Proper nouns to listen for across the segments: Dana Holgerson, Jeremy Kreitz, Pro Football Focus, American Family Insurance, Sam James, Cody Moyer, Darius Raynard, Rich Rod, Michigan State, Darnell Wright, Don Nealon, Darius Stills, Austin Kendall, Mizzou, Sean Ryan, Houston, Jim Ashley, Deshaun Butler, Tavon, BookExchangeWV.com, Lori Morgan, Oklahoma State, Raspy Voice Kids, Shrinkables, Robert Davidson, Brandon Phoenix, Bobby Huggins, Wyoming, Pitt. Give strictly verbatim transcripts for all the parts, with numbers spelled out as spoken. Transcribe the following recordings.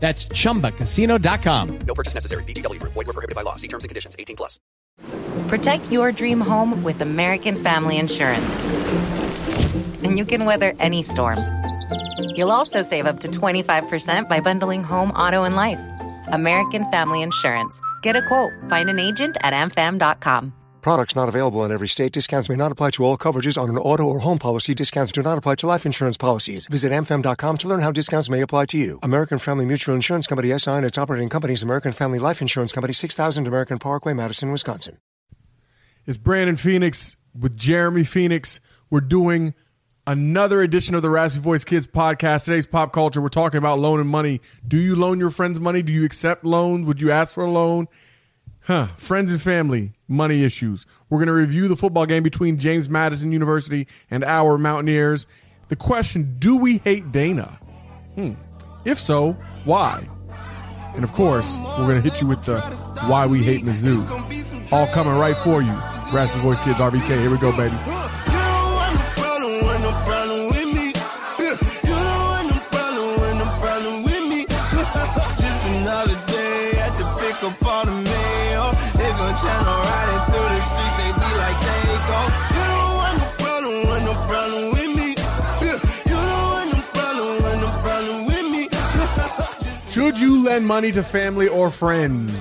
That's chumba casino dot com. No purchase necessary. V G W Group. Void where prohibited by law. See terms and conditions. eighteen plus. Protect your dream home with American Family Insurance, and you can weather any storm. You'll also save up to twenty-five percent by bundling home, auto, and life. American Family Insurance. Get a quote. Find an agent at a m fam dot com. Products not available in every state. Discounts may not apply to all coverages on an auto or home policy. Discounts do not apply to life insurance policies. Visit a m fam dot com to learn how discounts may apply to you. American Family Mutual Insurance Company, S I and its operating companies, American Family Life Insurance Company, six thousand American Parkway, Madison, Wisconsin. It's Brandon Phoenix with Jeremy Phoenix. We're doing another edition of the Raspy Voice Kids podcast. Today's pop culture. We're talking about loan and money. Do you loan your friends money? Do you accept loans? Would you ask for a loan? Huh, friends and family, money issues. We're going to review the football game between James Madison University and our Mountaineers. The question, do we hate Dana? Hmm. If so, why? And of course, we're going to hit you with the why we hate Mizzou. All coming right for you. Raspy Voice Kids, R V K. Here we go, baby. Should you lend money to family or friends?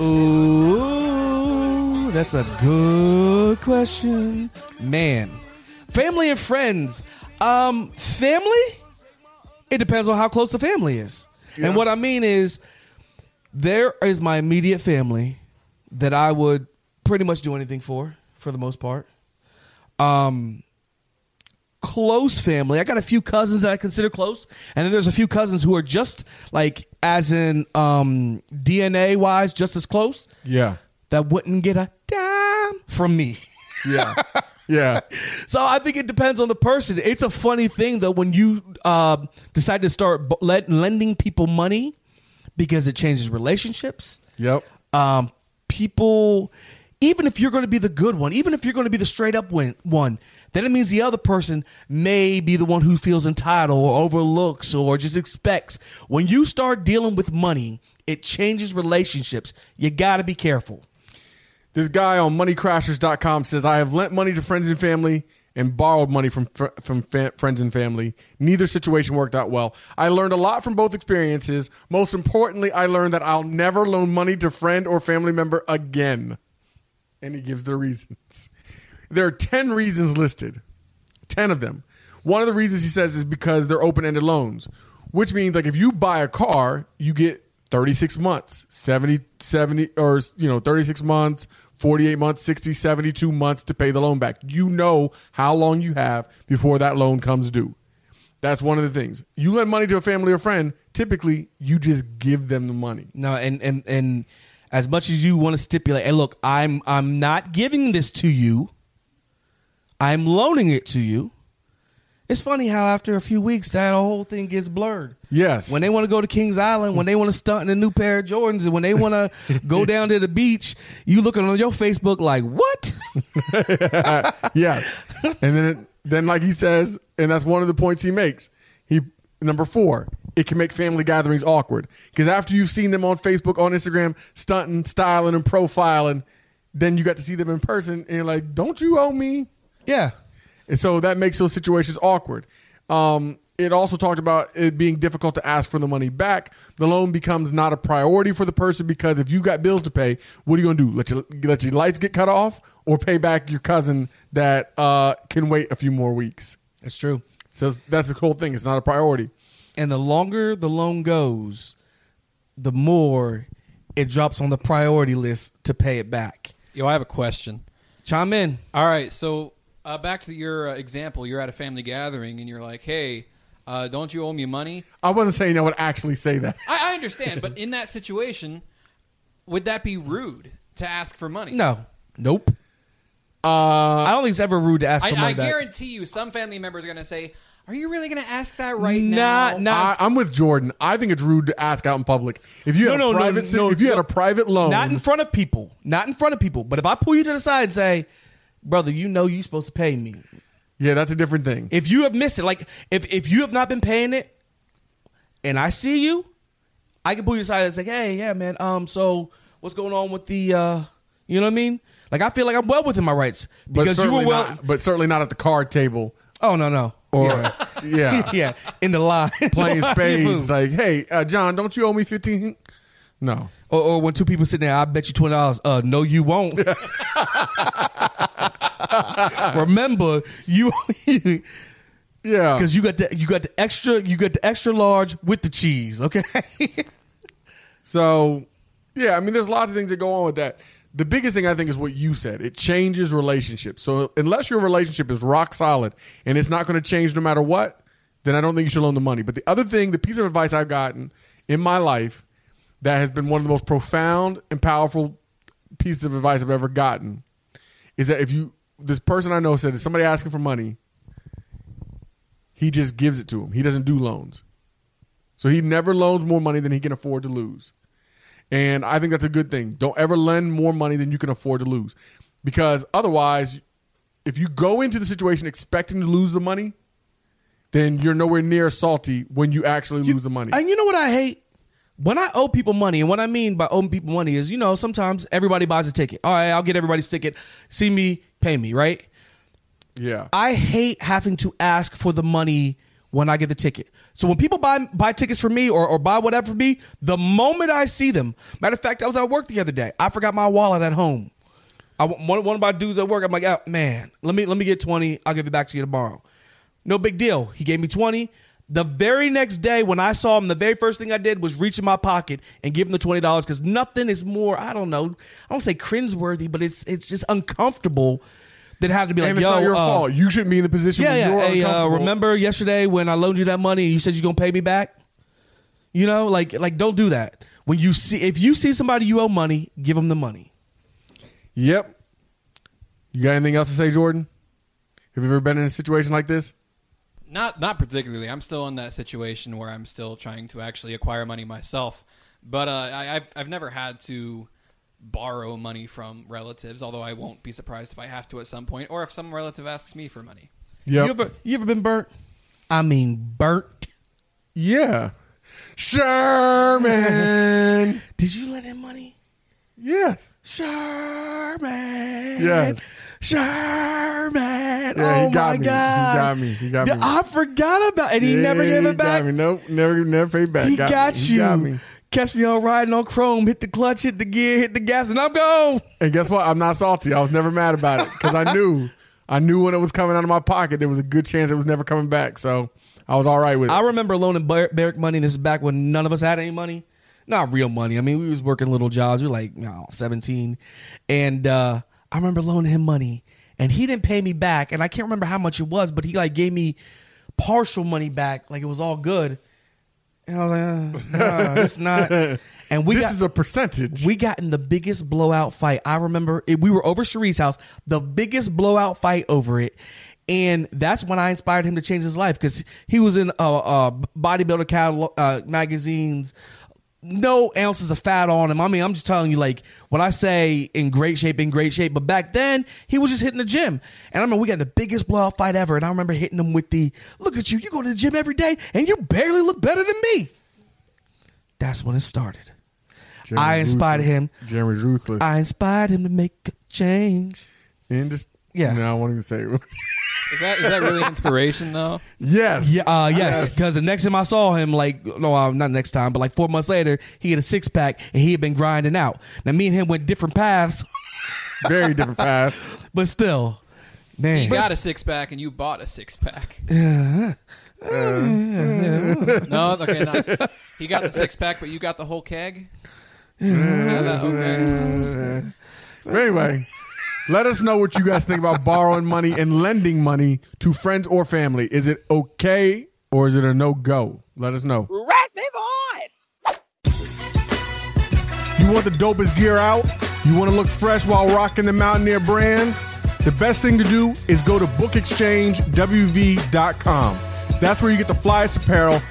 Ooh, that's a good question. Man, family and friends. Um, family? It depends on how close the family is. Yeah. And what I mean is, there is my immediate family that I would pretty much do anything for, for the most part. Um... Close family. I got a few cousins that I consider close, and then there's a few cousins who are just like, as in um, D N A wise, just as close. Yeah, that wouldn't get a dime from me. Yeah, yeah. So I think it depends on the person. It's a funny thing though when you uh, decide to start lending people money, because it changes relationships. Yep. Um, people. Even if you're going to be the good one, even if you're going to be the straight up one, then it means the other person may be the one who feels entitled or overlooks or just expects. When you start dealing with money, it changes relationships. You got to be careful. This guy on money crashers dot com says, I have lent money to friends and family and borrowed money from fr- from fa- friends and family. Neither situation worked out well. I learned a lot from both experiences. Most importantly, I learned that I'll never loan money to friend or family member again. And he gives the reasons. There are ten reasons listed. ten of them. One of the reasons he says is because they're open-ended loans, which means like if you buy a car, you get thirty-six months, seventy, seventy, or you know, thirty-six months, forty-eight months, sixty, seventy-two months to pay the loan back. You know how long you have before that loan comes due. That's one of the things. You lend money to a family or friend, typically you just give them the money. No, and and and as much as you want to stipulate, hey, look, I'm I'm not giving this to you. I'm loaning it to you. It's funny how after a few weeks that whole thing gets blurred. Yes. When they want to go to Kings Island, when they want to stunt in a new pair of Jordans, and when they want to go down to the beach, you looking on your Facebook like, what? Yes. And then, it, then like he says, and that's one of the points he makes. He number four. It can make family gatherings awkward because after you've seen them on Facebook, on Instagram, stunting, styling, and profiling, then you got to see them in person and you're like, don't you owe me? Yeah. And so that makes those situations awkward. Um, it also talked about it being difficult to ask for the money back. The loan becomes not a priority for the person because if you got bills to pay, what are you going to do? Let your, let your lights get cut off or pay back your cousin that uh, can wait a few more weeks? It's true. So that's the cool thing. It's not a priority. And the longer the loan goes, the more it drops on the priority list to pay it back. Yo, I have a question. Chime in. All right. So uh, back to your uh, example. You're at a family gathering and you're like, hey, uh, don't you owe me money? I wasn't saying I would actually say that. I, I understand. But in that situation, would that be rude to ask for money? No. Nope. Uh, I don't think it's ever rude to ask for I, money I back. Guarantee you some family members are going to say, are you really going to ask that right nah, now? Nah. I, I'm with Jordan. I think it's rude to ask out in public. If you, had, no, a no, private, no, no, if you no, had a private loan. Not in front of people. Not in front of people. But if I pull you to the side and say, brother, you know you're supposed to pay me. Yeah, that's a different thing. If you have missed it, like if, if you have not been paying it and I see you, I can pull you aside and say, hey, yeah, man, um, so what's going on with the, uh, you know what I mean? Like I feel like I'm well within my rights. Because but you were well. Not, but certainly not at the card table. Oh, no, no. Or, yeah. yeah. yeah. In the line. Playing spades. Like, hey, uh, John, don't you owe me fifteen? No. Or, or when two people sit there, I bet you twenty dollars. Uh, no, you won't. Remember, you. yeah. Because you got the you got the extra you got the extra large with the cheese. Okay. So, yeah, I mean, there's lots of things that go on with that. The biggest thing I think is what you said. It changes relationships. So unless your relationship is rock solid and it's not going to change no matter what, then I don't think you should loan the money. But the other thing, the piece of advice I've gotten in my life that has been one of the most profound and powerful pieces of advice I've ever gotten is that if you, this person I know said, if somebody asking for money, he just gives it to him. He doesn't do loans. So he never loans more money than he can afford to lose. And I think that's a good thing. Don't ever lend more money than you can afford to lose. Because otherwise, if you go into the situation expecting to lose the money, then you're nowhere near salty when you actually you, lose the money. And you know what I hate? When I owe people money, and what I mean by owing people money is, you know, sometimes everybody buys a ticket. All right, I'll get everybody's ticket. See me, pay me, right? Yeah. I hate having to ask for the money when I get the ticket. So when people buy buy tickets for me or, or buy whatever for me, the moment I see them, matter of fact, I was at work the other day. I forgot my wallet at home. I one, one of my dudes at work, I'm like, oh, man, let me let me get twenty. I'll give it back to you tomorrow. No big deal. He gave me twenty. The very next day when I saw him, the very first thing I did was reach in my pocket and give him the twenty dollars because nothing is more, I don't know, I don't say cringeworthy, but it's it's just uncomfortable. They'd have to be and like, it's yo, not your uh, fault. You shouldn't be in the position yeah, where yeah. you're hey, uncomfortable. Uh, remember yesterday when I loaned you that money and you said you're going to pay me back? You know, like, like don't do that. When you see, if you see somebody you owe money, give them the money. Yep. You got anything else to say, Jordan? Have you ever been in a situation like this? Not, not particularly. I'm still in that situation where I'm still trying to actually acquire money myself. But uh, I, I've, I've never had to borrow money from relatives, although I won't be surprised if I have to at some point, or if some relative asks me for money. Yep. You ever, you ever been burnt? I mean, burnt? Yeah. Sherman! Did you lend him money? Yes. Sherman! Yes. Sherman! Yeah, oh, my me. God. He got me. He got me. I forgot about it. And he yeah, never gave it back? Me. Nope. Never, never paid back. He got, got you. He got me. Catch me on riding on chrome, hit the clutch, hit the gear, hit the gas, and I'm gone. And guess what? I'm not salty. I was never mad about it because I knew. I knew when it was coming out of my pocket, there was a good chance it was never coming back. So I was all right with it. I remember loaning Bar- Barrick money. This is back when none of us had any money. Not real money. I mean, we was working little jobs. We were like, no, seventeen. And uh, I remember loaning him money, and he didn't pay me back. And I can't remember how much it was, but he like gave me partial money back. Like it was all good. And I was like, uh, no, it's not. And we this got, is a percentage. We got in the biggest blowout fight. I remember it, we were over Cherie's house, the biggest blowout fight over it. And that's when I inspired him to change his life because he was in uh, uh, bodybuilder catalog, uh, magazines, no ounces of fat on him. I mean, I'm just telling you, like, when I say in great shape, in great shape. But back then, he was just hitting the gym. And I remember we got the biggest blowout fight ever. And I remember hitting him with the, look at you, you go to the gym every day, and you barely look better than me. That's when it started. Jeremy I inspired ruthless. him. Jeremy Ruthless. I inspired him to make a change. And just, yeah. No, I won't even say it. Is that is that really inspiration though? Yes. Yeah. Uh, yes. Because the next time I saw him, like no, uh, not next time, but like four months later, he had a six pack and he had been grinding out. Now me and him went different paths. Very different paths. But still, man, he got a six pack and you bought a six pack. Yeah. Uh, no, okay, no. He got the six pack, but you got the whole keg. Yeah, okay. Anyway, let us know what you guys think about borrowing money and lending money to friends or family. Is it okay or is it a no-go? Let us know. Raspy voice. You want the dopest gear out? You want to look fresh while rocking the Mountaineer brands? The best thing to do is go to book exchange W V dot com. That's where you get the flyest apparel.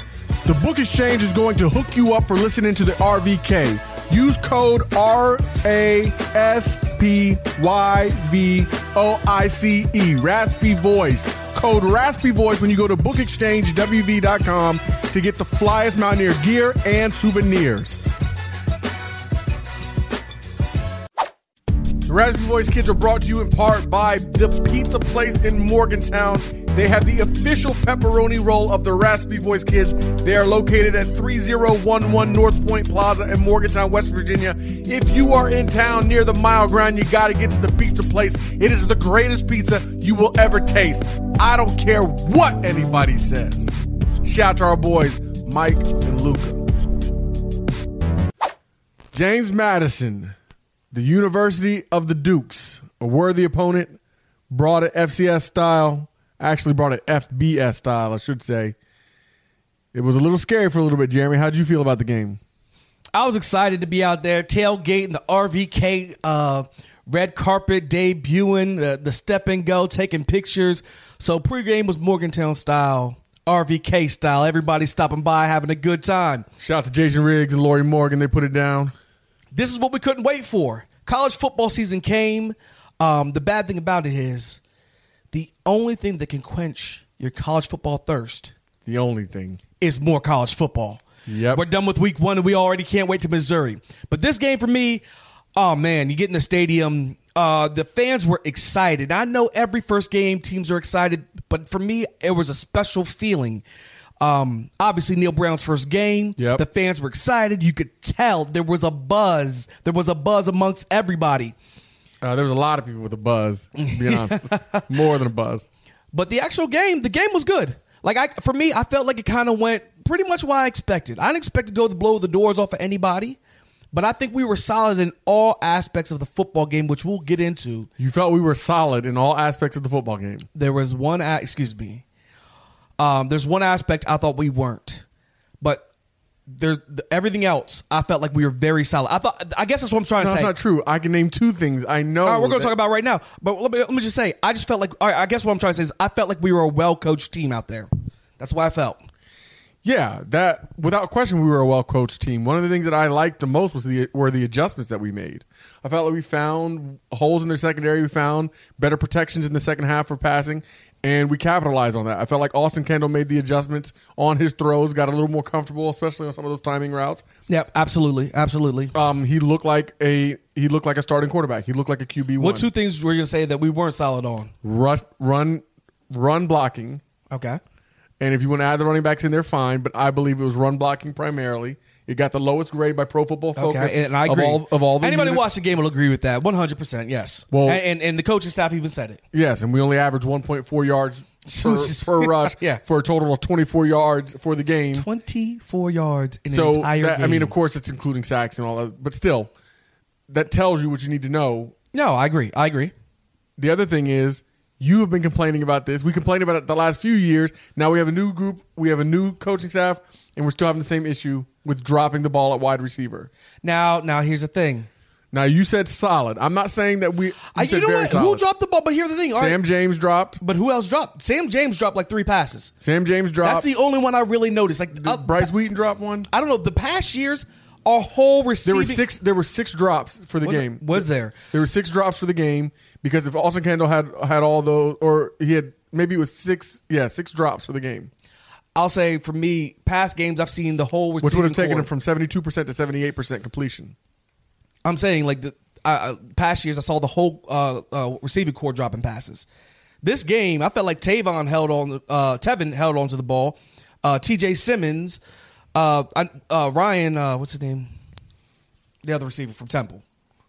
The Book Exchange is going to hook you up for listening to the R V K. Use code R A S P Y V O I C E, Raspy Voice. Code Raspy Voice when you go to book exchange W V dot com to get the flyest Mountaineer gear and souvenirs. The Raspy Voice Kids are brought to you in part by The Pizza Place in Morgantown. They have the official pepperoni roll of the Raspy Voice Kids. They are located at thirty eleven North Point Plaza in Morgantown, West Virginia. If you are in town near the Mile Ground, you got to get to The Pizza Place. It is the greatest pizza you will ever taste. I don't care what anybody says. Shout out to our boys, Mike and Luca. James Madison, the University of the Dukes, a worthy opponent, brought it F C S style. Actually brought it F B S style, I should say. It was a little scary for a little bit, Jeremy. How'd you feel about the game? I was excited to be out there tailgating the R V K uh, red carpet, debuting, uh, the step and go, taking pictures. So pregame was Morgantown style, R V K style. Everybody stopping by, having a good time. Shout out to Jason Riggs and Lori Morgan. They put it down. This is what we couldn't wait for. College football season came. Um, the bad thing about it is the only thing that can quench your college football thirst. The only thing. Is more college football. Yep. We're done with week one and we already can't wait to Missouri. But this game for me, oh man, you get in the stadium. Uh, the fans were excited. I know every first game teams are excited, but for me, it was a special feeling. Um, obviously, Neil Brown's first game. Yep. The fans were excited. You could tell there was a buzz. There was a buzz amongst everybody. Uh, there was a lot of people with a buzz, to be honest. More than a buzz. But the actual game, the game was good. Like I, for me, I felt like it kind of went pretty much what I expected. I didn't expect to go to blow the doors off of anybody. But I think we were solid in all aspects of the football game, which we'll get into. You felt we were solid in all aspects of the football game. There was one, a- excuse me. Um, there's one aspect I thought we weren't, but there's everything else. I felt like we were very solid. I thought, I guess that's what I'm trying no, to say. That's not true. I can name two things I know. All right, we're going to talk about right now, but let me, let me just say, I just felt like, all right, I guess what I'm trying to say is I felt like we were a well-coached team out there. That's what I felt. Yeah, that without question, we were a well-coached team. One of the things that I liked the most was the were the adjustments that we made. I felt like we found holes in their secondary. We found better protections in the second half for passing. And we capitalized on that. I felt like Austin Kendall made the adjustments on his throws, got a little more comfortable, especially on some of those timing routes. Yep, absolutely, absolutely. Um, he looked like a he looked like a starting quarterback. He looked like a Q B one. What two things were you gonna say that we weren't solid on? Rush, run, run blocking. Okay. And if you want to add the running backs in there, fine. But I believe it was run blocking primarily. It got the lowest grade by Pro Football Focus. Okay, and I agree. Of all, of all the Anybody who watched the game will agree with that. one hundred percent, yes. Well, and, and, and the coaching staff even said it. Yes, and we only averaged one point four yards per, per rush yeah. for a total of twenty-four yards for the game. twenty-four yards in so an entire that, game. I mean, of course, it's including sacks and all that. But still, that tells you what you need to know. No, I agree. I agree. The other thing is, you have been complaining about this. We complained about it the last few years. Now we have a new group. We have a new coaching staff, and we're still having the same issue with dropping the ball at wide receiver. Now, now here's the thing. Now, you said solid. I'm not saying that we you I, said you know very what? Solid. Who dropped the ball? But here's the thing. Sam right. James dropped. But who else dropped? Sam James dropped like three passes. Sam James dropped. That's the only one I really noticed. Like uh, Bryce Wheaton dropped one. I don't know. The past years, our whole receiving. There were six, there were six drops for the was game. It, was there? There were six drops for the game because if Austin Kendall had, had all those, or he had, maybe it was six, yeah, six drops for the game. I'll say for me, past games I've seen the whole receiving which would have taken court. Him from seventy-two percent to seventy-eight percent completion. I'm saying like the uh, past years I saw the whole uh, uh, receiving corps dropping passes. This game, I felt like Tavon held on, uh, Tevin held on to the ball. Uh, T J Simmons, uh, uh, Ryan, uh, what's his name? The other receiver from Temple.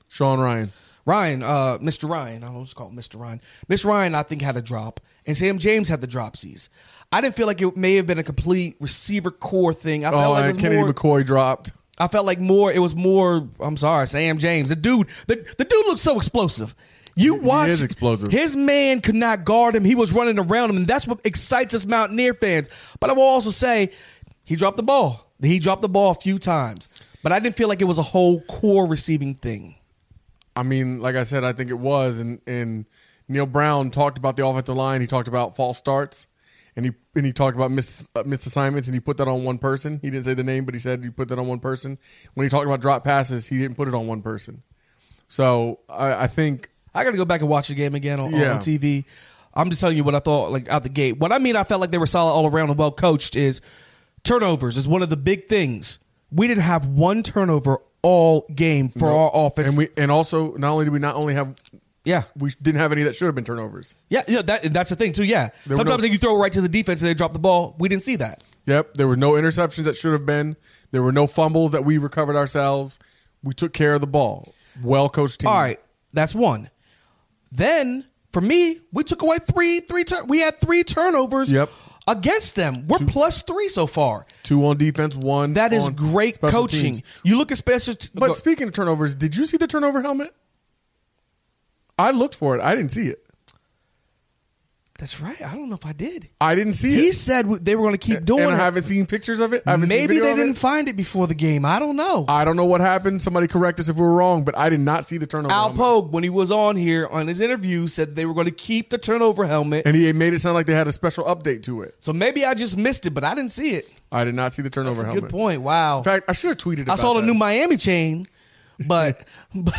Sean Ryan. Ryan, uh, Mister Ryan. I almost called Mister Ryan. Mister Ryan, I think, had a drop. And Sam James had the dropsies. I didn't feel like it may have been a complete receiver core thing. I felt oh, like it was Kennedy more, McCoy dropped. I felt like more, it was more, I'm sorry, Sam James. The dude, the, the dude looked so explosive. You watched, he is explosive. His man could not guard him. He was running around him, and that's what excites us Mountaineer fans. But I will also say, he dropped the ball. He dropped the ball a few times. But I didn't feel like it was a whole core receiving thing. I mean, like I said, I think it was. And, and Neil Brown talked about the offensive line. He talked about false starts. And he and he talked about missed, uh, missed assignments, and he put that on one person. He didn't say the name, but he said he put that on one person. When he talked about drop passes, he didn't put it on one person. So I, I think... I got to go back and watch the game again on, yeah. on T V. I'm just telling you what I thought like out the gate. What I mean I felt like they were solid all around and well-coached is turnovers is one of the big things. We didn't have one turnover all game for nope. our offense. And we and also, not only did we not only have... Yeah. We didn't have any that should have been turnovers. Yeah, yeah, that that's the thing, too, yeah. There Sometimes no, you throw it right to the defense and they drop the ball. We didn't see that. Yep, there were no interceptions that should have been. There were no fumbles that we recovered ourselves. We took care of the ball. Well-coached team. All right, that's one. Then, for me, we took away three, three tur- we had three turnovers yep. against them. We're two, plus three so far. Two on defense, one That is on great coaching. Teams. You look at special t- But go- speaking of turnovers, did you see the turnover helmet? I looked for it. I didn't see it. That's right. I don't know if I did. I didn't see he it. He said they were going to keep doing it. And I haven't it. seen pictures of it. I Maybe seen they didn't it. find it before the game. I don't know. I don't know what happened. Somebody correct us if we were wrong, but I did not see the turnover Al helmet. Pogue, when he was on here on his interview, said they were going to keep the turnover helmet. And he made it sound like they had a special update to it. So maybe I just missed it, but I didn't see it. I did not see the turnover That's a helmet. Good point. Wow. In fact, I should have tweeted about I saw the that. new Miami chain. But, but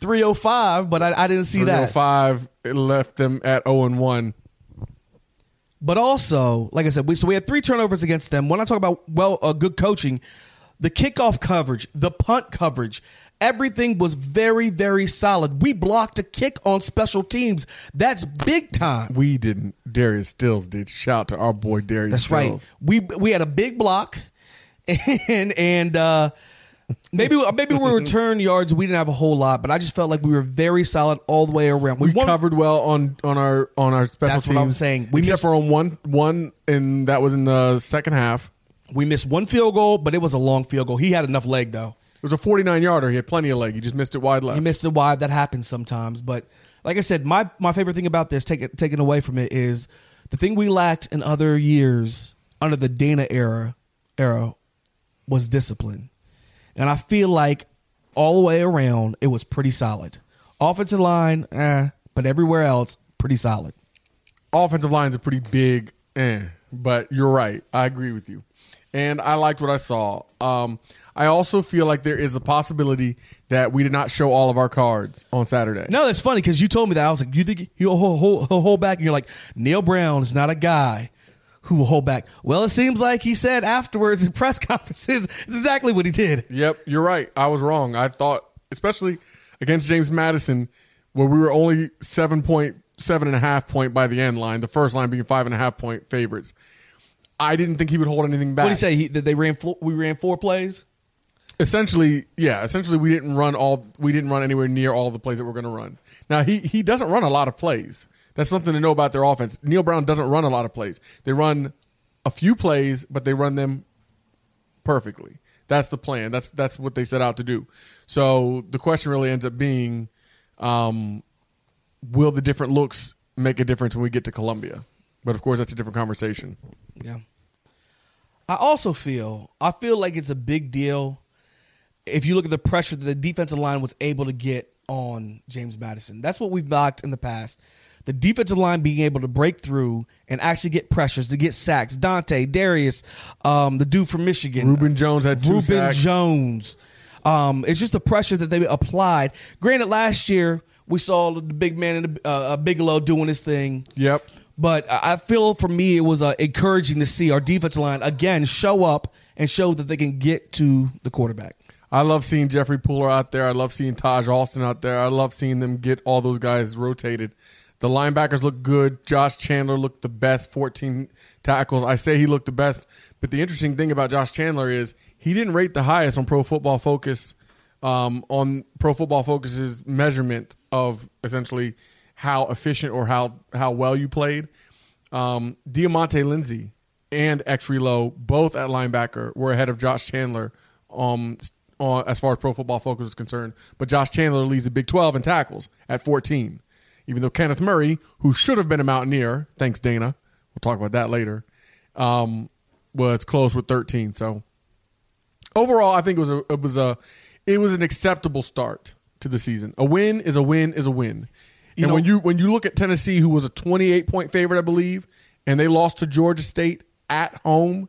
three oh five, but I, I didn't see that. three oh five, it left them at oh and one. But also, like I said, we so we had three turnovers against them. When I talk about well, uh, good coaching, the kickoff coverage, the punt coverage, everything was very, very solid. We blocked a kick on special teams. That's big time. We didn't. Darius Stills did. Shout to our boy Darius That's Stills. That's right. We we had a big block, and and. Uh, Maybe maybe we return yards. We didn't have a whole lot, but I just felt like we were very solid all the way around. We, we won- covered well on, on our on our special That's teams. That's what I'm saying. We except missed- for on one one, and that was in the second half. We missed one field goal, but it was a long field goal. He had enough leg though. It was a forty-nine yarder. He had plenty of leg. He just missed it wide left. He missed it wide. That happens sometimes. But like I said, my my favorite thing about this, taken taken away from it, is the thing we lacked in other years under the Dana era era was discipline. And I feel like all the way around, it was pretty solid. Offensive line, eh, but everywhere else, pretty solid. Offensive line's a pretty big eh, but you're right. I agree with you. And I liked what I saw. Um, I also feel like there is a possibility that we did not show all of our cards on Saturday. No, that's funny because you told me that. I was like, you think he'll hold, he'll hold back? And you're like, Neil Brown is not a guy who will hold back. Well, it seems like he said afterwards in press conferences, it's exactly what he did. Yep, you're right. I was wrong. I thought, especially against James Madison, where we were only seven point, seven and a half point by the end line, the first line being five and a half point favorites. I didn't think he would hold anything back. What did he say? He, that they ran four, we ran four plays? Essentially, yeah. Essentially, we didn't run all. We didn't run anywhere near all the plays that we're going to run. Now, he he doesn't run a lot of plays. That's something to know about their offense. Neil Brown doesn't run a lot of plays. They run a few plays, but they run them perfectly. That's the plan. That's that's what they set out to do. So the question really ends up being, um, will the different looks make a difference when we get to Columbia? But, of course, that's a different conversation. Yeah. I also feel, I feel like it's a big deal if you look at the pressure that the defensive line was able to get on James Madison. That's what we've blocked in the past. The defensive line being able to break through and actually get pressures, to get sacks. Dante, Darius, um, the dude from Michigan. Reuben Jones had two Reuben sacks. Jones. Um, it's just the pressure that they applied. Granted, last year we saw the big man in the, uh, Bigelow doing his thing. Yep. But I feel for me it was uh, encouraging to see our defensive line, again, show up and show that they can get to the quarterback. I love seeing Jeffrey Pooler out there. I love seeing Taj Austin out there. I love seeing them get all those guys rotated. The linebackers look good. Josh Chandler looked the best, fourteen tackles. I say he looked the best, but the interesting thing about Josh Chandler is he didn't rate the highest on Pro Football Focus, um, on Pro Football Focus's measurement of essentially how efficient or how, how well you played. Um, Diamante Lindsey and X-Relo, both at linebacker, were ahead of Josh Chandler um, on, as far as Pro Football Focus is concerned. But Josh Chandler leads the Big twelve in tackles at fourteen. Even though Kenneth Murray, who should have been a Mountaineer, thanks Dana, we'll talk about that later, um, was close with thirteen. So overall, I think it was a, it was a it was an acceptable start to the season. A win is a win is a win. You and know, when you when you look at Tennessee, who was a twenty-eight point favorite, I believe, and they lost to Georgia State at home,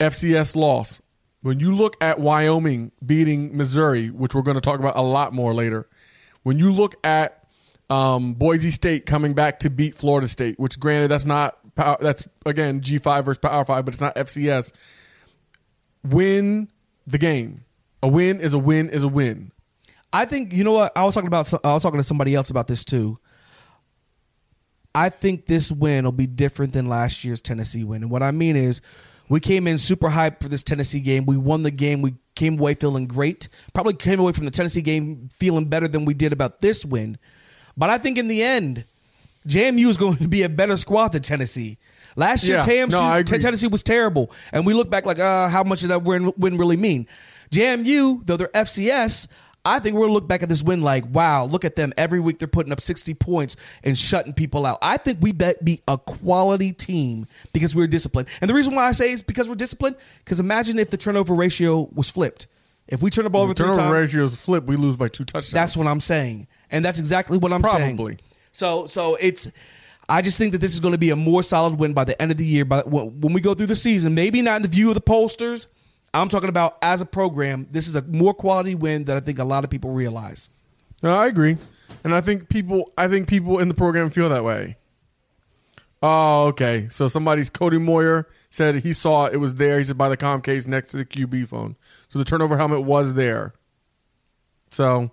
F C S loss. When you look at Wyoming beating Missouri, which we're going to talk about a lot more later, when you look at Um, Boise State coming back to beat Florida State, which granted that's not power, that's again G five versus Power Five, but it's not F C S. Win the game. A win is a win is a win. I think you know what I was talking about. I was talking to somebody else about this too. I think this win will be different than last year's Tennessee win, and what I mean is, we came in super hyped for this Tennessee game. We won the game. We came away feeling great. Probably came away from the Tennessee game feeling better than we did about this win. But I think in the end, J M U is going to be a better squad than Tennessee. Last year, yeah, no, T- Tennessee was terrible. And we look back like, uh, how much did that win, win really mean? J M U, though they're F C S, I think we're going to look back at this win like, wow, look at them. Every week they're putting up sixty points and shutting people out. I think we bet be a quality team because we're disciplined. And the reason why I say it's because we're disciplined, because imagine if the turnover ratio was flipped. If we turn the ball over three times. Turnover ratio is flipped, we lose by two touchdowns. That's what I'm saying. And that's exactly what I'm Probably. saying. Probably. So, so it's. I just think that this is going to be a more solid win by the end of the year. But when we go through the season, maybe not in the view of the pollsters. I'm talking about as a program. This is a more quality win that I think a lot of people realize. No, I agree, and I think people. I think people in the program feel that way. Oh, okay. So somebody's Cody Moyer said he saw it, it was there. He said by the comm case next to the Q B phone. So the turnover helmet was there. So.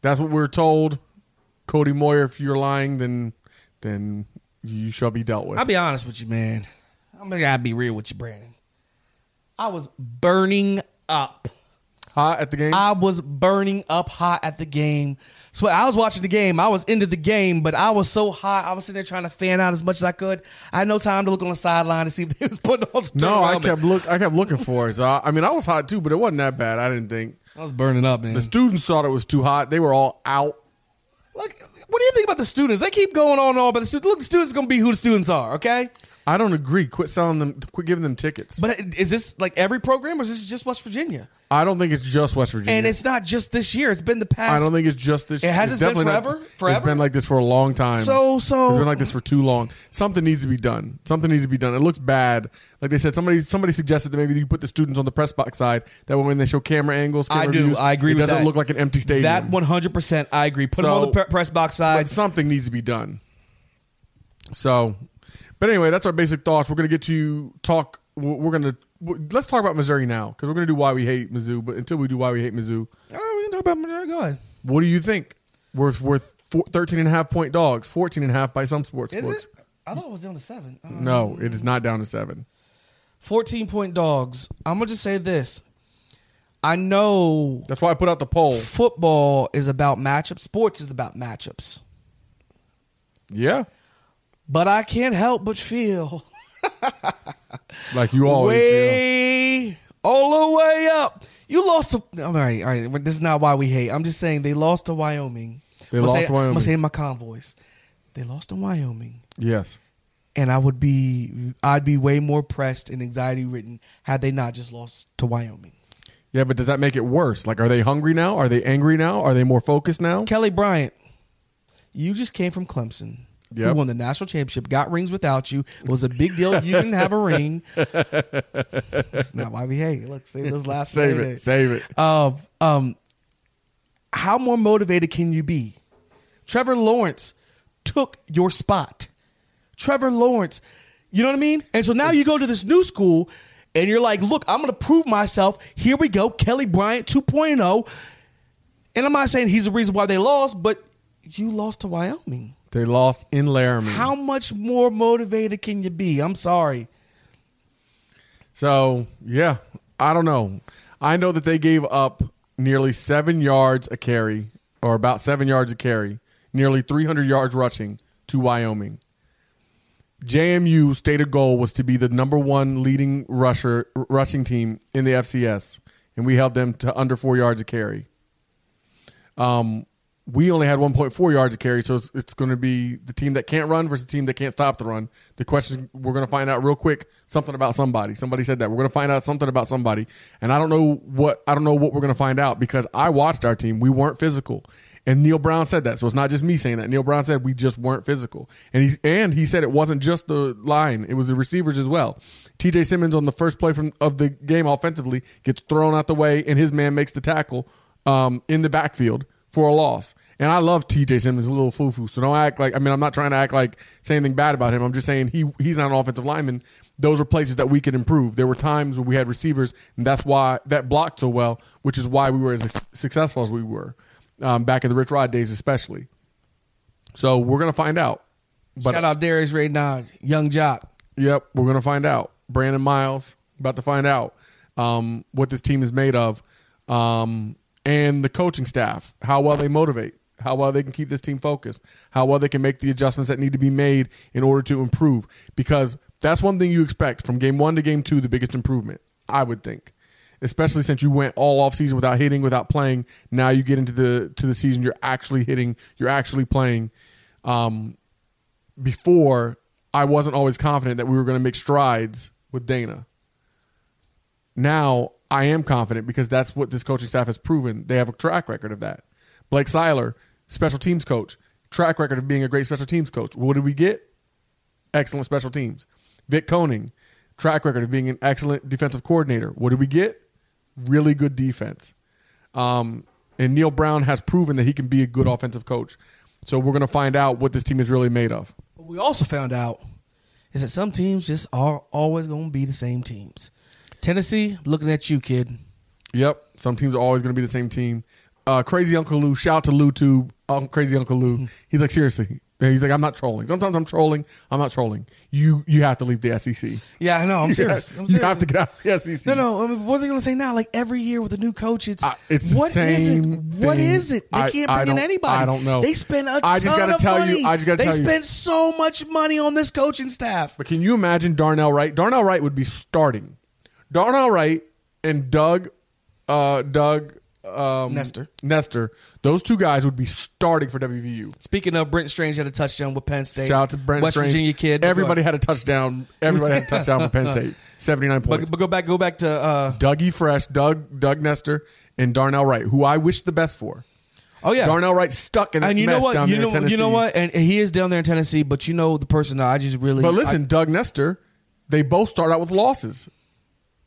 That's what we're told. Cody Moyer, if you're lying, then then you shall be dealt with. I'll be honest with you, man. I'm going to be real with you, Brandon. I was burning up. Hot at the game? I was burning up hot at the game. So I was watching the game. I was into the game, but I was so hot. I was sitting there trying to fan out as much as I could. I had no time to look on the sideline to see if they was putting on some No, I kept, look, I kept looking for it. So I, I mean, I was hot too, but it wasn't that bad, I didn't think. I was burning up, man. The students thought it was too hot. They were all out. Like, what do you think about the students? They keep going on and on about the students. Look, the students are going to be who the students are, okay? I don't agree. Quit selling them. Quit giving them tickets. But is this like every program, or is this just West Virginia? I don't think it's just West Virginia. And it's not just this year. It's been the past. I don't think it's just this year. It hasn't been forever? Not, forever? It's been like this for a long time. So, so. It's been like this for too long. Something needs to be done. Something needs to be done. It looks bad. Like they said, somebody somebody suggested that maybe you put the students on the press box side. That way when they show camera angles, camera I do. Views, I agree with that. It doesn't look like an empty stadium. That one hundred percent I agree. Put so, them on the pre- press box side. But something needs to be done. So, but anyway, that's our basic thoughts. We're going to get to talk. We're going to. Let's talk about Missouri now, because we're going to do why we hate Mizzou. But until we do why we hate Mizzou, all right, we can talk about Missouri. Go ahead. What do you think? We're worth thirteen and a half point dogs, fourteen and a half by some sports is books. It? I thought it was down to seven. Um, no, it is not down to seven. Fourteen point dogs. I'm gonna just say this. I know. That's why I put out the poll. Football is about matchups. Sports is about matchups. Yeah. But I can't help but feel. Like you always way you know. all the way up. You lost to all right, all right. This is not why we hate. I'm just saying they lost to Wyoming. They lost say, to Wyoming. I'm saying my convoys. They lost to Wyoming. Yes. And I would be I'd be way more pressed and anxiety ridden had they not just lost to Wyoming. Yeah, but does that make it worse? Like, are they hungry now? Are they angry now? Are they more focused now? Kelly Bryant, you just came from Clemson. Yep. Who won the national championship, got rings without you. It was a big deal. You didn't have a ring. That's not why we hate. Look, save those last Save day it. Day. Save it. Uh, um, how more motivated can you be? Trevor Lawrence took your spot. Trevor Lawrence. You know what I mean? And so now you go to this new school, and you're like, look, I'm going to prove myself. Here we go. Kelly Bryant two point oh. And I'm not saying he's the reason why they lost, but you lost to Wyoming. They lost in Laramie. How much more motivated can you be? I'm sorry. So, yeah, I don't know. I know that they gave up nearly seven yards a carry, or about seven yards a carry, nearly three hundred yards rushing to Wyoming. J M U's stated goal was to be the number one leading rusher rushing team in the F C S, and we held them to under four yards a carry. Um, we only had one point four yards a carry, so it's, it's going to be the team that can't run versus the team that can't stop the run. The question we're going to find out real quick something about somebody. Somebody said that we're going to find out something about somebody, and I don't know what I don't know what we're going to find out because I watched our team. We weren't physical. And Neil Brown said that, so it's not just me saying that. Neil Brown said we just weren't physical. And he, and he said it wasn't just the line. It was the receivers as well. T J Simmons on the first play from, of the game offensively gets thrown out the way, and his man makes the tackle um, in the backfield for a loss. And I love T J Simmons, a little foo-foo, so don't act like – I mean, I'm not trying to act like say anything bad about him. I'm just saying he he's not an offensive lineman. Those are places that we could improve. There were times when we had receivers, and that's why – that blocked so well, which is why we were as successful as we were. Um, back in the Rich Rod days, especially. So we're going to find out. But shout out Darius Raynard, young jock. Yep, we're going to find out. Brandon Miles, about to find out um, what this team is made of. Um, and the coaching staff, how well they motivate, how well they can keep this team focused, how well they can make the adjustments that need to be made in order to improve. Because that's one thing you expect from game one to game two, the biggest improvement, I would think. Especially since you went all offseason without hitting, without playing. Now you get into the to the season, you're actually hitting, you're actually playing. Um, before, I wasn't always confident that we were going to make strides with Dana. Now, I am confident because that's what this coaching staff has proven. They have a track record of that. Blake Seiler, special teams coach, track record of being a great special teams coach. What did we get? Excellent special teams. Vic Koenig, track record of being an excellent defensive coordinator. What did we get? Really good defense. Um, and Neil Brown has proven that he can be a good offensive coach. So we're going to find out what this team is really made of. What we also found out is that some teams just are always going to be the same teams. Tennessee, looking at you, kid. Yep. Some teams are always going to be the same team. Uh, Crazy Uncle Lou. Shout out to Lou, too. Um, Crazy Uncle Lou. He's like, seriously. He's like, I'm not trolling. Sometimes I'm trolling. I'm not trolling. You you have to leave the S E C. Yeah, I know. I'm, serious. I'm serious. You have to get out of the S E C. No, no. I mean, what are they going to say now? Like every year with a new coach, it's, uh, it's what the same is it? Thing. What is it? They I, can't bring in anybody. I don't know. They spend a I just ton gotta of tell money. You, I just got to tell you. They spend so much money on this coaching staff. But can you imagine Darnell Wright? Darnell Wright would be starting. Darnell Wright and Doug, uh, Doug. Um, Nester. Nester. Those two guys would be starting for W V U. Speaking of, Brent Strange had a touchdown with Penn State. Shout out to Brent West Strange. West Virginia kid. Everybody had a touchdown. Everybody had a touchdown with Penn State. seventy-nine points. But, but go back go back to... Uh, Dougie Fresh, Doug Doug Nester, and Darnell Wright, who I wish the best for. Oh, yeah. Darnell Wright stuck in that and you mess know what? down you there know, in Tennessee. You know what? And, and he is down there in Tennessee, but you know the person that I just really... But listen, I, Doug Nester, they both start out with losses.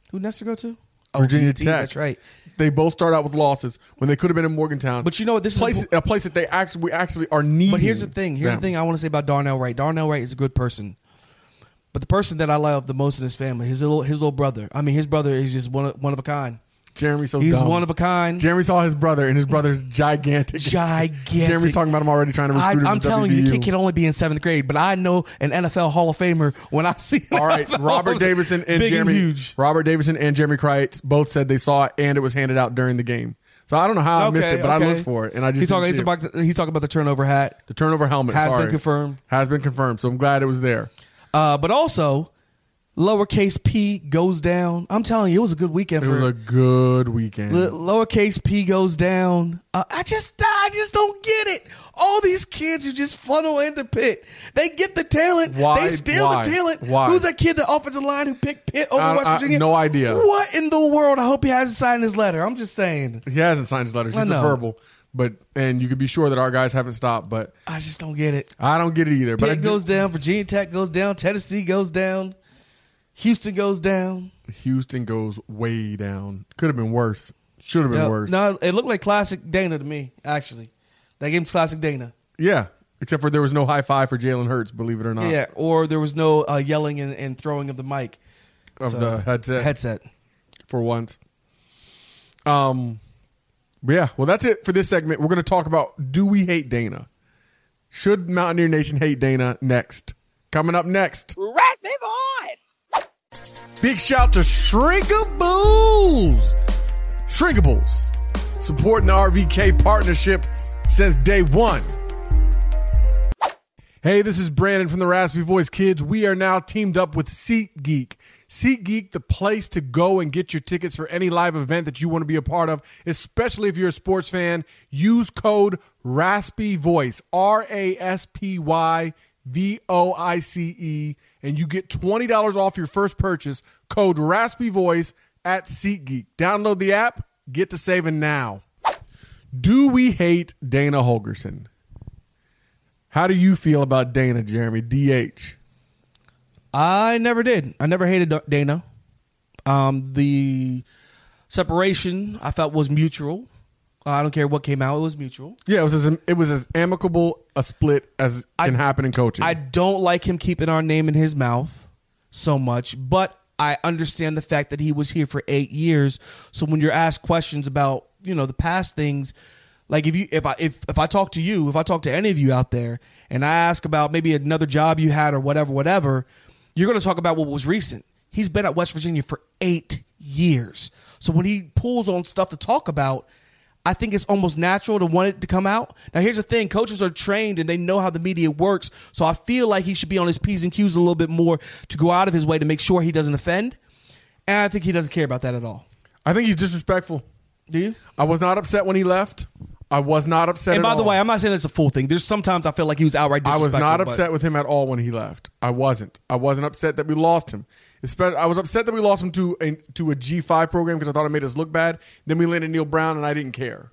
Who'd Nester go to? Virginia oh, Tech. That's right. They both start out with losses when they could have been in Morgantown. But you know what? This place, is a place that they actually we actually are needing. But here's the thing. Here's them. the thing I want to say about Darnell Wright. Darnell Wright is a good person, but the person that I love the most in his family, his little his little brother. I mean, his brother is just one of, one of a kind. Jeremy, so he's dumb. one of a kind. Jeremy saw his brother, and his brother's gigantic. Gigantic. Jeremy's talking about him already, trying to recruit I, him. I'm telling W V U. You, the kid can only be in seventh grade, but I know an N F L Hall of Famer when I see. All right, N F L Robert Davidson and big Jeremy. And huge. Robert Davidson and Jeremy Kreitz both said they saw it, and it was handed out during the game. So I don't know how okay, I missed it, but okay. I looked for it, and I just he's talking. He's, about, he's talking about the turnover hat, the turnover helmet. Has sorry. been confirmed. Has been confirmed. So I'm glad it was there. Uh, but also. Lowercase P goes down. I'm telling you, it was a good weekend. It for was a good weekend. L- lowercase P goes down. Uh, I just, I just don't get it. All these kids who just funnel into Pitt, they get the talent. Why? They steal Why? the talent. Why? Who's that kid, the offensive line who picked Pitt over I, West Virginia? I, no idea. What in the world? I hope he hasn't signed his letter. I'm just saying. He hasn't signed his letter. It's just a verbal. But and you can be sure that our guys haven't stopped. But I just don't get it. I don't get it either. Pitt but it goes down. Virginia Tech goes down. Tennessee goes down. Houston goes down. Houston goes way down. Could have been worse. Should have been no, worse. No, it looked like classic Dana to me, actually. That game's classic Dana. Yeah, except for there was no high five for Jalen Hurts, believe it or not. Yeah, or there was no uh, yelling and, and throwing of the mic. Of so, the headset. Headset. For once. Um, yeah, well, that's it for this segment. We're going to talk about do we hate Dana? Should Mountaineer Nation hate Dana next? Coming up next. Raspy Voice. Big shout to Shrinkables. Shrinkables. Supporting the R V K partnership since day one. Hey, this is Brandon from the Raspy Voice Kids. We are now teamed up with SeatGeek. SeatGeek, the place to go and get your tickets for any live event that you want to be a part of, especially if you're a sports fan. Use code RASPYVOICE, R A S P Y V O I C E, and you get twenty dollars off your first purchase. Code RASPYVOICE at SeatGeek. Download the app. Get to saving now. Do we hate Dana Holgerson? How do you feel about Dana, Jeremy? D H? I never did. I never hated Dana. Um, the separation I felt was mutual. Uh, I don't care what came out; it was mutual. Yeah, it was as, it was as amicable a split as I, can happen in coaching. I don't like him keeping our name in his mouth so much, but I understand the fact that he was here for eight years. So when you're asked questions about, you know, the past things. Like if you if I if, if I talk to you, if I talk to any of you out there and I ask about maybe another job you had or whatever, whatever, you're going to talk about what was recent. He's been at West Virginia for eight years. So when he pulls on stuff to talk about, I think it's almost natural to want it to come out. Now, here's the thing. Coaches are trained and they know how the media works. So I feel like he should be on his P's and Q's a little bit more to go out of his way to make sure he doesn't offend. And I think he doesn't care about that at all. I think he's disrespectful. Do you? I was not upset when he left. I was not upset And by at all. the way, I'm not saying that's a full thing. There's sometimes I feel like he was outright disrespectful. I was not upset but. with him at all when he left. I wasn't. I wasn't upset that we lost him. I was upset that we lost him to a, to a G five program because I thought it made us look bad. Then we landed Neil Brown, and I didn't care.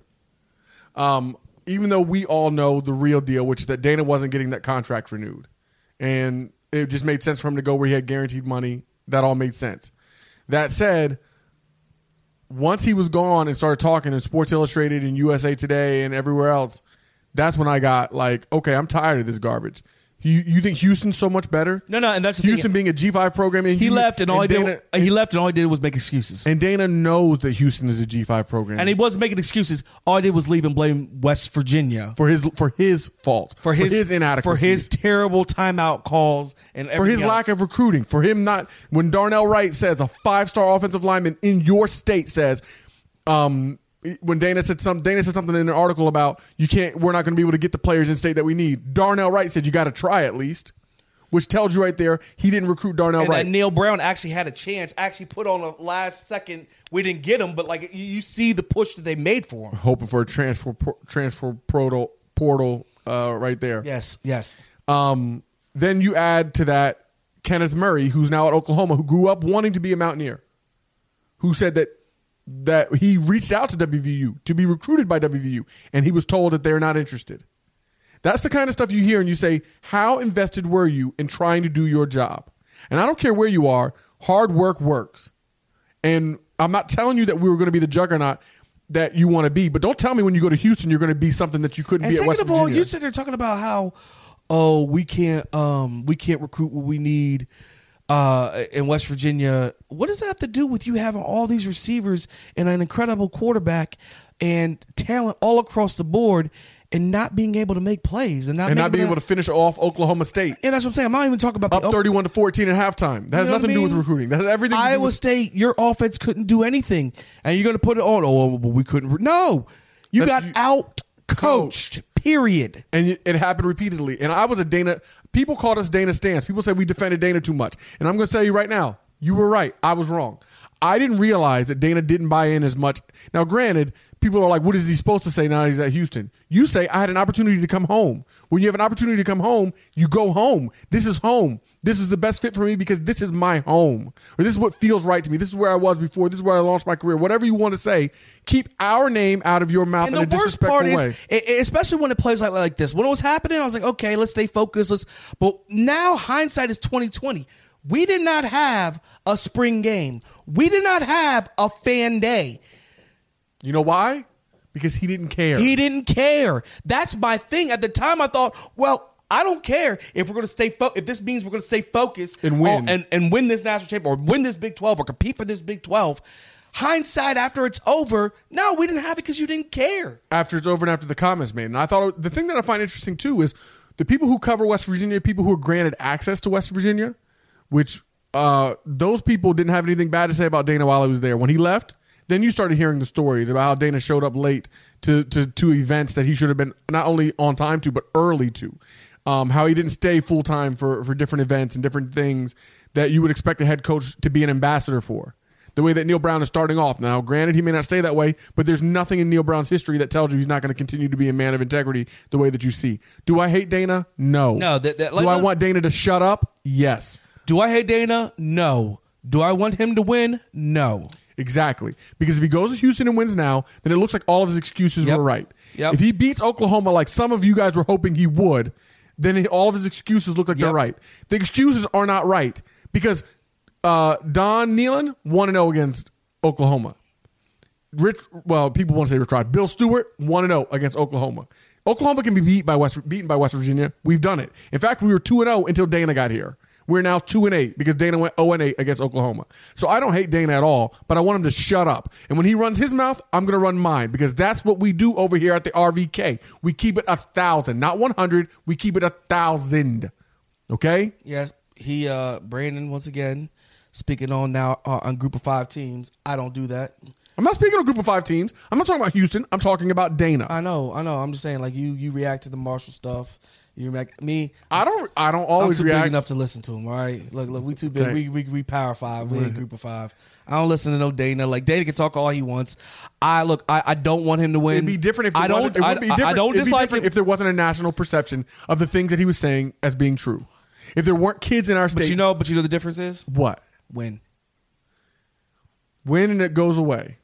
Um, even though we all know the real deal, which is that Dana wasn't getting that contract renewed. And it just made sense for him to go where he had guaranteed money. That all made sense. That said, once he was gone and started talking in Sports Illustrated and U S A Today and everywhere else, that's when I got like, okay, I'm tired of this garbage. You, you think Houston's so much better? No, no, and that's the Houston thing. Being a G five program. And he you, left, and all and he Dana, did, and, he left, and all he did was make excuses. And Dana knows that Houston is a G five program, and he wasn't making excuses. All he did was leave and blame West Virginia for his for his fault, for his, for his inadequacy, for his terrible timeout calls, and for his else. lack of recruiting, for him not when Darnell Wright says a five-star offensive lineman in your state says, um, when Dana said some Dana said something in an article about you can't, we're not going to be able to get the players in state that we need. Darnell Wright said you got to try at least, which tells you right there he didn't recruit Darnell and Wright. And Neil Brown actually had a chance, actually put on a last second. We didn't get him, but like you, you see the push that they made for him. Hoping for a transfer transfer portal portal uh, right there. Yes, yes. Um, then you add to that Kenneth Murray, who's now at Oklahoma, who grew up wanting to be a Mountaineer, who said that. that he reached out to W V U to be recruited by W V U, and he was told that they're not interested. That's the kind of stuff you hear, and you say, how invested were you in trying to do your job? And I don't care where you are, hard work works. And I'm not telling you that we were going to be the juggernaut that you want to be, but don't tell me when you go to Houston you're going to be something that you couldn't and be at West Virginia. Second of all, you said they're talking about how, oh, we can't, um, we can't recruit what we need. Uh, in West Virginia, what does that have to do with you having all these receivers and an incredible quarterback and talent all across the board and not being able to make plays and not, and not being able to finish off Oklahoma State? And that's what I'm saying. I'm not even talking about up thirty-one to fourteen at halftime. That has nothing to do with recruiting. That has everything. Iowa State, your offense couldn't do anything, and you're going to put it on. Oh, well, we couldn't. No, you got out coached. Period. And it happened repeatedly. And I was a Dana. People called us Dana stance. People said we defended Dana too much. And I'm going to tell you right now, you were right. I was wrong. I didn't realize that Dana didn't buy in as much. Now, granted, people are like, what is he supposed to say now that he's at Houston? You say, I had an opportunity to come home. When you have an opportunity to come home, you go home. This is home. This is the best fit for me because this is my home. Or this is what feels right to me. This is where I was before. This is where I launched my career. Whatever you want to say, keep our name out of your mouth and in a disrespectful way. And the worst part is, especially when it plays like, like this, when it was happening, I was like, okay, let's stay focused. Let's. But now hindsight is twenty twenty. We did not have a spring game. We did not have a fan day. You know why? Because he didn't care. He didn't care. That's my thing. At the time, I thought, well, I don't care if we're going to stay fo- if this means we're going to stay focused and win on, and, and win this national championship or win this Big twelve or compete for this Big twelve. Hindsight, after it's over, no, we didn't have it because you didn't care. After it's over and after the comments made. And I thought the thing that I find interesting too is the people who cover West Virginia, people who are granted access to West Virginia, which uh, those people didn't have anything bad to say about Dana while he was there. When he left, then you started hearing the stories about how Dana showed up late to to, to events that he should have been not only on time to, but early to. Um, how he didn't stay full time for, for different events and different things that you would expect a head coach to be an ambassador for. The way that Neil Brown is starting off now, granted, he may not stay that way, but there's nothing in Neil Brown's history that tells you he's not going to continue to be a man of integrity the way that you see. Do I hate Dana? No. No. That, that, like, Do I want Dana to shut up? Yes. Do I hate Dana? No. Do I want him to win? No. Exactly. Because if he goes to Houston and wins now, then it looks like all of his excuses yep. were right. Yep. If he beats Oklahoma like some of you guys were hoping he would, then he, all of his excuses look like yep. they're right. The excuses are not right because – Uh, Don Nealon one and oh against Oklahoma. Rich, well, people want to say Rich Rod. Bill Stewart one and oh against Oklahoma. Oklahoma can be beat by West, beaten by West Virginia. We've done it. In fact, we were two and oh until Dana got here. We're now two and eight because Dana went oh and eight against Oklahoma. So I don't hate Dana at all, but I want him to shut up. And when he runs his mouth, I'm going to run mine because that's what we do over here at the R V K. We keep it one thousand, not one hundred. We keep it one thousand. Okay? Yes. He, uh, Brandon, once again, speaking on now uh, on group of five teams. I don't do that. I'm not speaking on group of five teams. I'm not talking about Houston. I'm talking about Dana. I know. I know. I'm just saying, like, you you react to the Marshall stuff. You react. Me. I don't. I don't always I'm too react big enough to listen to him. All right. Look. Look. We too big. We, we we power five. We ain't group of five. I don't listen to no Dana. Like, Dana can talk all he wants. I look. I, I don't want him to win. It'd be different if I don't. It I, would be different. I don't It'd dislike him if there wasn't a national perception of the things that he was saying as being true. If there weren't kids in our state. But you know. But you know the difference is what. Win. Win and it goes away.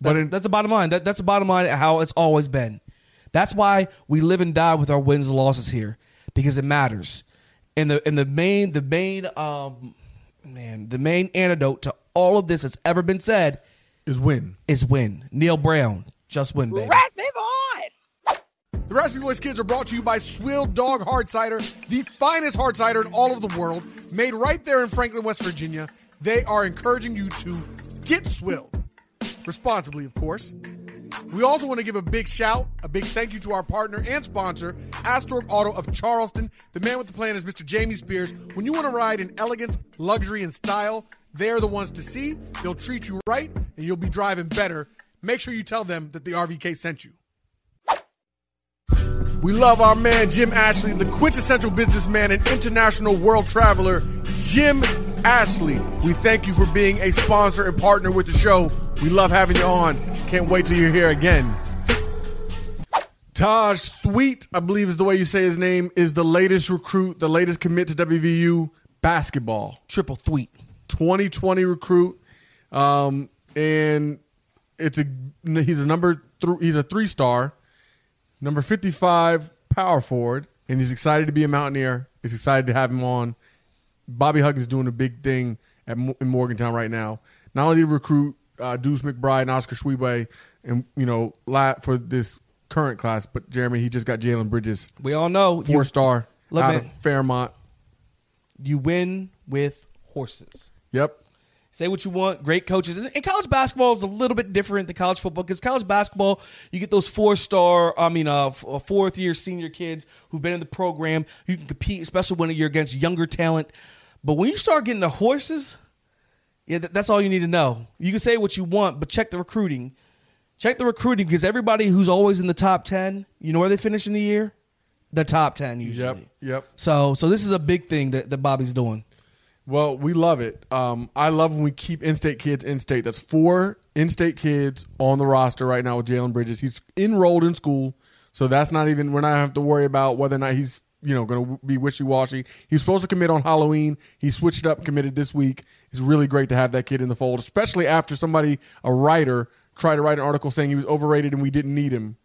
But that's, in, that's the bottom line. That, that's the bottom line of how it's always been. That's why we live and die with our wins and losses here, because it matters. And the and the main the main um man the main antidote to all of this that's ever been said is win. Is win. Neil Brown, just win, baby. Raspy Voice. The Raspy Voice Kids are brought to you by Swill Dog Hard Cider, the finest hard cider in all of the world, made right there in Franklin, West Virginia. They are encouraging you to get swilled, responsibly, of course. We also want to give a big shout, a big thank you to our partner and sponsor, Astorg Auto of Charleston. The man with the plan is Mister Jamie Spears. When you want to ride in elegance, luxury, and style, they're the ones to see. They'll treat you right, and you'll be driving better. Make sure you tell them that the R V K sent you. We love our man, Jim Ashley, the quintessential businessman and international world traveler, Jim Ashley. We thank you for being a sponsor and partner with the show. We love having you on. Can't wait till you're here again. Taj Sweet, I believe is the way you say his name, is the latest recruit, the latest commit to W V U basketball. Triple Thweet. twenty twenty recruit. Um, and it's a he's a number th- he's a three-star. Number fifty-five, power forward, and he's excited to be a Mountaineer. He's excited to have him on. Bobby Huggins is doing a big thing at in Morgantown right now. Not only did he recruit uh, Deuce McBride and Oscar Schwebe, and you know, for this current class, but Jeremy, he just got Jaylen Bridges. We all know four you, star look, out man, of Fairmont. You win with horses. Yep. Say what you want, great coaches. And college basketball is a little bit different than college football because college basketball, you get those four-star, I mean, uh, fourth-year senior kids who've been in the program. You can compete, especially when you're against younger talent. But when you start getting the horses, yeah, that's all you need to know. You can say what you want, but check the recruiting. Check the recruiting because everybody who's always in the top ten, you know where they finish in the year? The top ten usually. Yep, yep. So, so this is a big thing that, that Bobby's doing. Well, we love it. Um, I love when we keep in-state kids in-state. That's four in-state kids on the roster right now with Jaylen Bridges. He's enrolled in school, so that's not even we're not have to worry about whether or not he's you know going to be wishy-washy. He's supposed to commit on Halloween. He switched up, committed this week. It's really great to have that kid in the fold, especially after somebody, a writer, tried to write an article saying he was overrated and we didn't need him.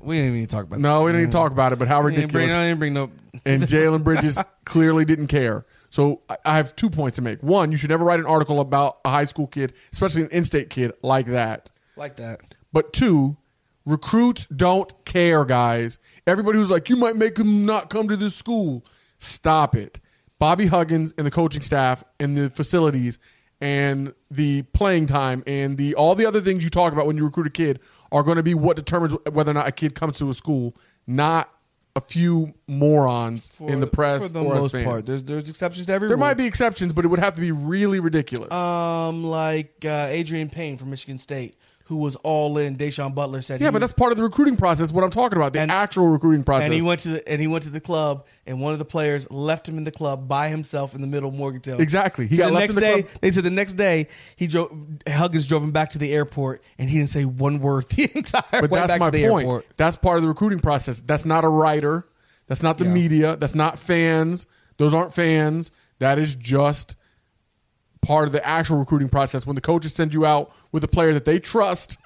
We didn't even talk about that. No, we didn't even talk about it, but how ridiculous. Bring, I didn't bring no. And Jaylen Bridges clearly didn't care. So I have two points to make. One, you should never write an article about a high school kid, especially an in-state kid, like that. Like that. But two, recruits don't care, guys. Everybody who's like, you might make him not come to this school. Stop it. Bobby Huggins and the coaching staff and the facilities and the playing time and the all the other things you talk about when you recruit a kid are going to be what determines whether or not a kid comes to a school, not a few morons for, in the press. For the most fans. part. There's there's exceptions to every There rule. might be exceptions, but it would have to be really ridiculous. Um, Like uh, Adrian Payne from Michigan State, who was all in. Deshaun Butler said Yeah, he, but that's part of the recruiting process, what I'm talking about, the and, actual recruiting process. And he went to the, and he went to the club, and one of the players left him in the club by himself in the middle of Morgantown. Exactly. He so got the left next in the day, club. They said the next day, he drove, Huggins drove him back to the airport, and he didn't say one word the entire but way that's back my to the point. airport. That's part of the recruiting process. That's not a writer. That's not the yeah. media. That's not fans. Those aren't fans. That is just part of the actual recruiting process. When the coaches send you out with a player that they trust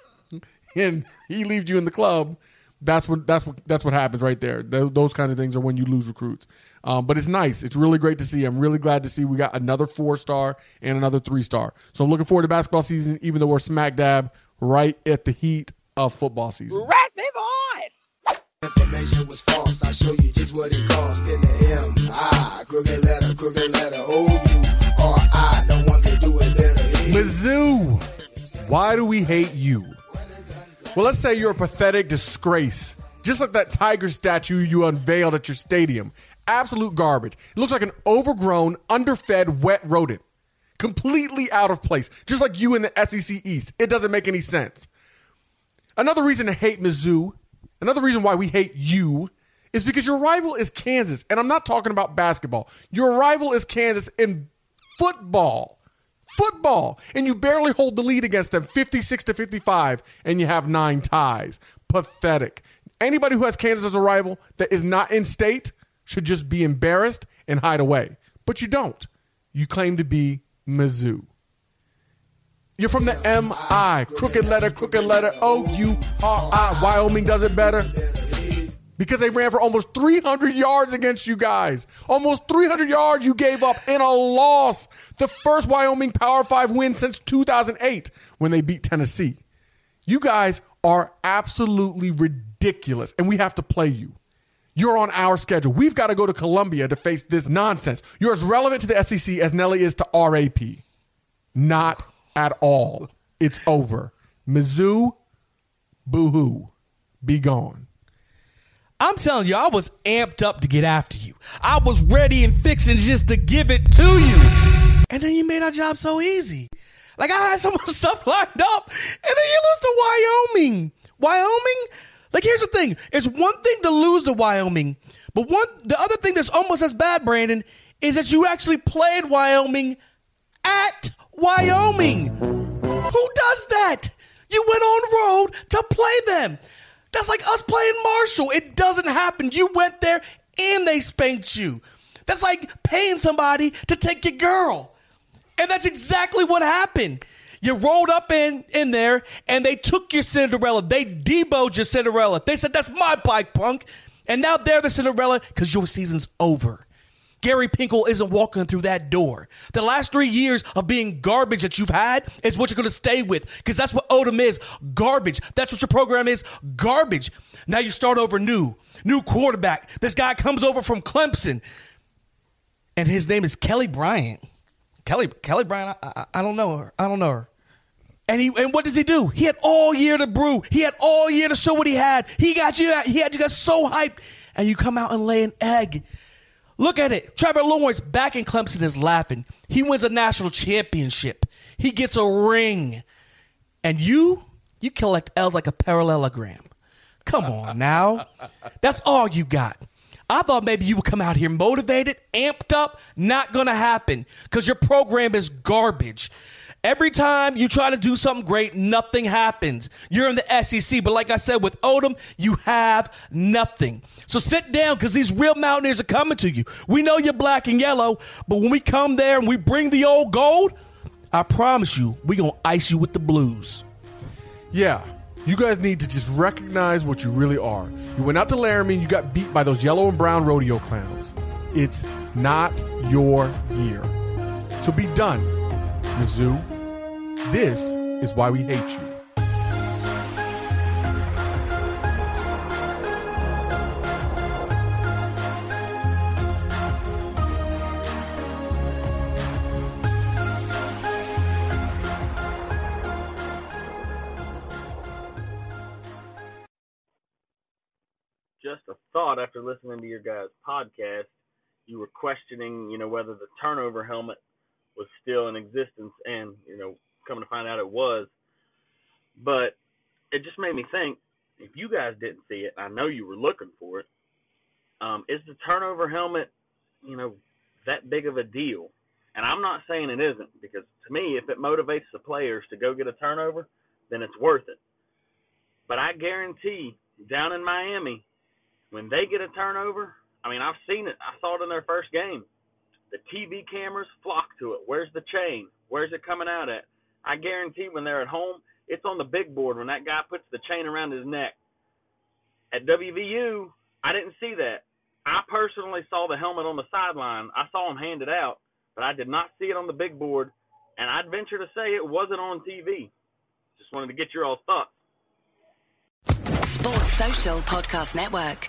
and he leaves you in the club, that's what that's what that's what happens right there. Th- those kinds of things are when you lose recruits. Um, but it's nice. It's really great to see. I'm really glad to see we got another four-star and another three-star. So I'm looking forward to basketball season, even though we're smack dab right at the heat of football season. Raspy voice! Information was false. I'll show you just what it cost in the M I. Crooked letter, crooked letter, O U R I. No one can do it better. Mizzou, why do we hate you? Well, let's say you're a pathetic disgrace, just like that tiger statue you unveiled at your stadium. Absolute garbage. It looks like an overgrown, underfed, wet rodent. Completely out of place, just like you in the S E C East. It doesn't make any sense. Another reason to hate Mizzou, another reason why we hate you, is because your rival is Kansas. And I'm not talking about basketball. Your rival is Kansas in football. Football, and you barely hold the lead against them, fifty-six to fifty-five, and you have nine ties. Pathetic. Anybody who has Kansas as a rival that is not in state should just be embarrassed and hide away. But you don't. You claim to be Mizzou. You're from the M I. Crooked letter, crooked letter, O U R I. Wyoming does it better. Because they ran for almost three hundred yards against you guys. Almost three hundred yards you gave up in a loss. The first Wyoming Power five win since two thousand eight when they beat Tennessee. You guys are absolutely ridiculous, and we have to play you. You're on our schedule. We've got to go to Columbia to face this nonsense. You're as relevant to the S E C as Nelly is to R A P. Not at all. It's over. Mizzou, boo-hoo. Be gone. I'm telling you, I was amped up to get after you. I was ready and fixing just to give it to you. And then you made our job so easy. Like, I had some of the stuff lined up, and then you lose to Wyoming. Wyoming? Like, here's the thing. It's one thing to lose to Wyoming, but one the other thing that's almost as bad, Brandon, is that you actually played Wyoming at Wyoming. Who does that? You went on road to play them. That's like us playing Marshall. It doesn't happen. You went there and they spanked you. That's like paying somebody to take your girl. And that's exactly what happened. You rolled up in, in there and they took your Cinderella. They deboed your Cinderella. They said, that's my bike, punk. And now they're the Cinderella because your season's over. Gary Pinkel isn't walking through that door. The last three years of being garbage that you've had is what you're going to stay with, because that's what Odom is, garbage. That's what your program is, garbage. Now you start over new, new quarterback. This guy comes over from Clemson, and his name is Kelly Bryant. Kelly Kelly Bryant, I, I, I don't know her. I don't know her. And he and what does he do? He had all year to brew. He had all year to show what he had. He got you. He had you guys so hyped, and you come out and lay an egg. Look at it. Trevor Lawrence back in Clemson is laughing. He wins a national championship. He gets a ring. And you, you collect L's like a parallelogram. Come on now. That's all you got. I thought maybe you would come out here motivated, amped up. Not going to happen because your program is garbage. Every time you try to do something great, nothing happens. You're in the S E C, but like I said, with Odom, you have nothing. So sit down, because these real Mountaineers are coming to you. We know you're black and yellow, but when we come there and we bring the old gold, I promise you, we're going to ice you with the blues. Yeah, you guys need to just recognize what you really are. You went out to Laramie and you got beat by those yellow and brown rodeo clowns. It's not your year. So be done. Mizzou, this is why we hate you. Just a thought after listening to your guys' podcast, you were questioning, you know, whether the turnover helmet was still in existence, and, you know, coming to find out it was. But it just made me think, if you guys didn't see it, I know you were looking for it, um, is the turnover helmet, you know, that big of a deal? And I'm not saying it isn't, because to me, if it motivates the players to go get a turnover, then it's worth it. But I guarantee down in Miami, when they get a turnover, I mean, I've seen it. I saw it in their first game. The T V cameras flock to it. Where's the chain? Where's it coming out at? I guarantee when they're at home, it's on the big board when that guy puts the chain around his neck. At W V U, I didn't see that. I personally saw the helmet on the sideline. I saw him hand it out, but I did not see it on the big board, and I'd venture to say it wasn't on T V. Just wanted to get your all thoughts. Sports Social Podcast Network.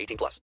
eighteen plus.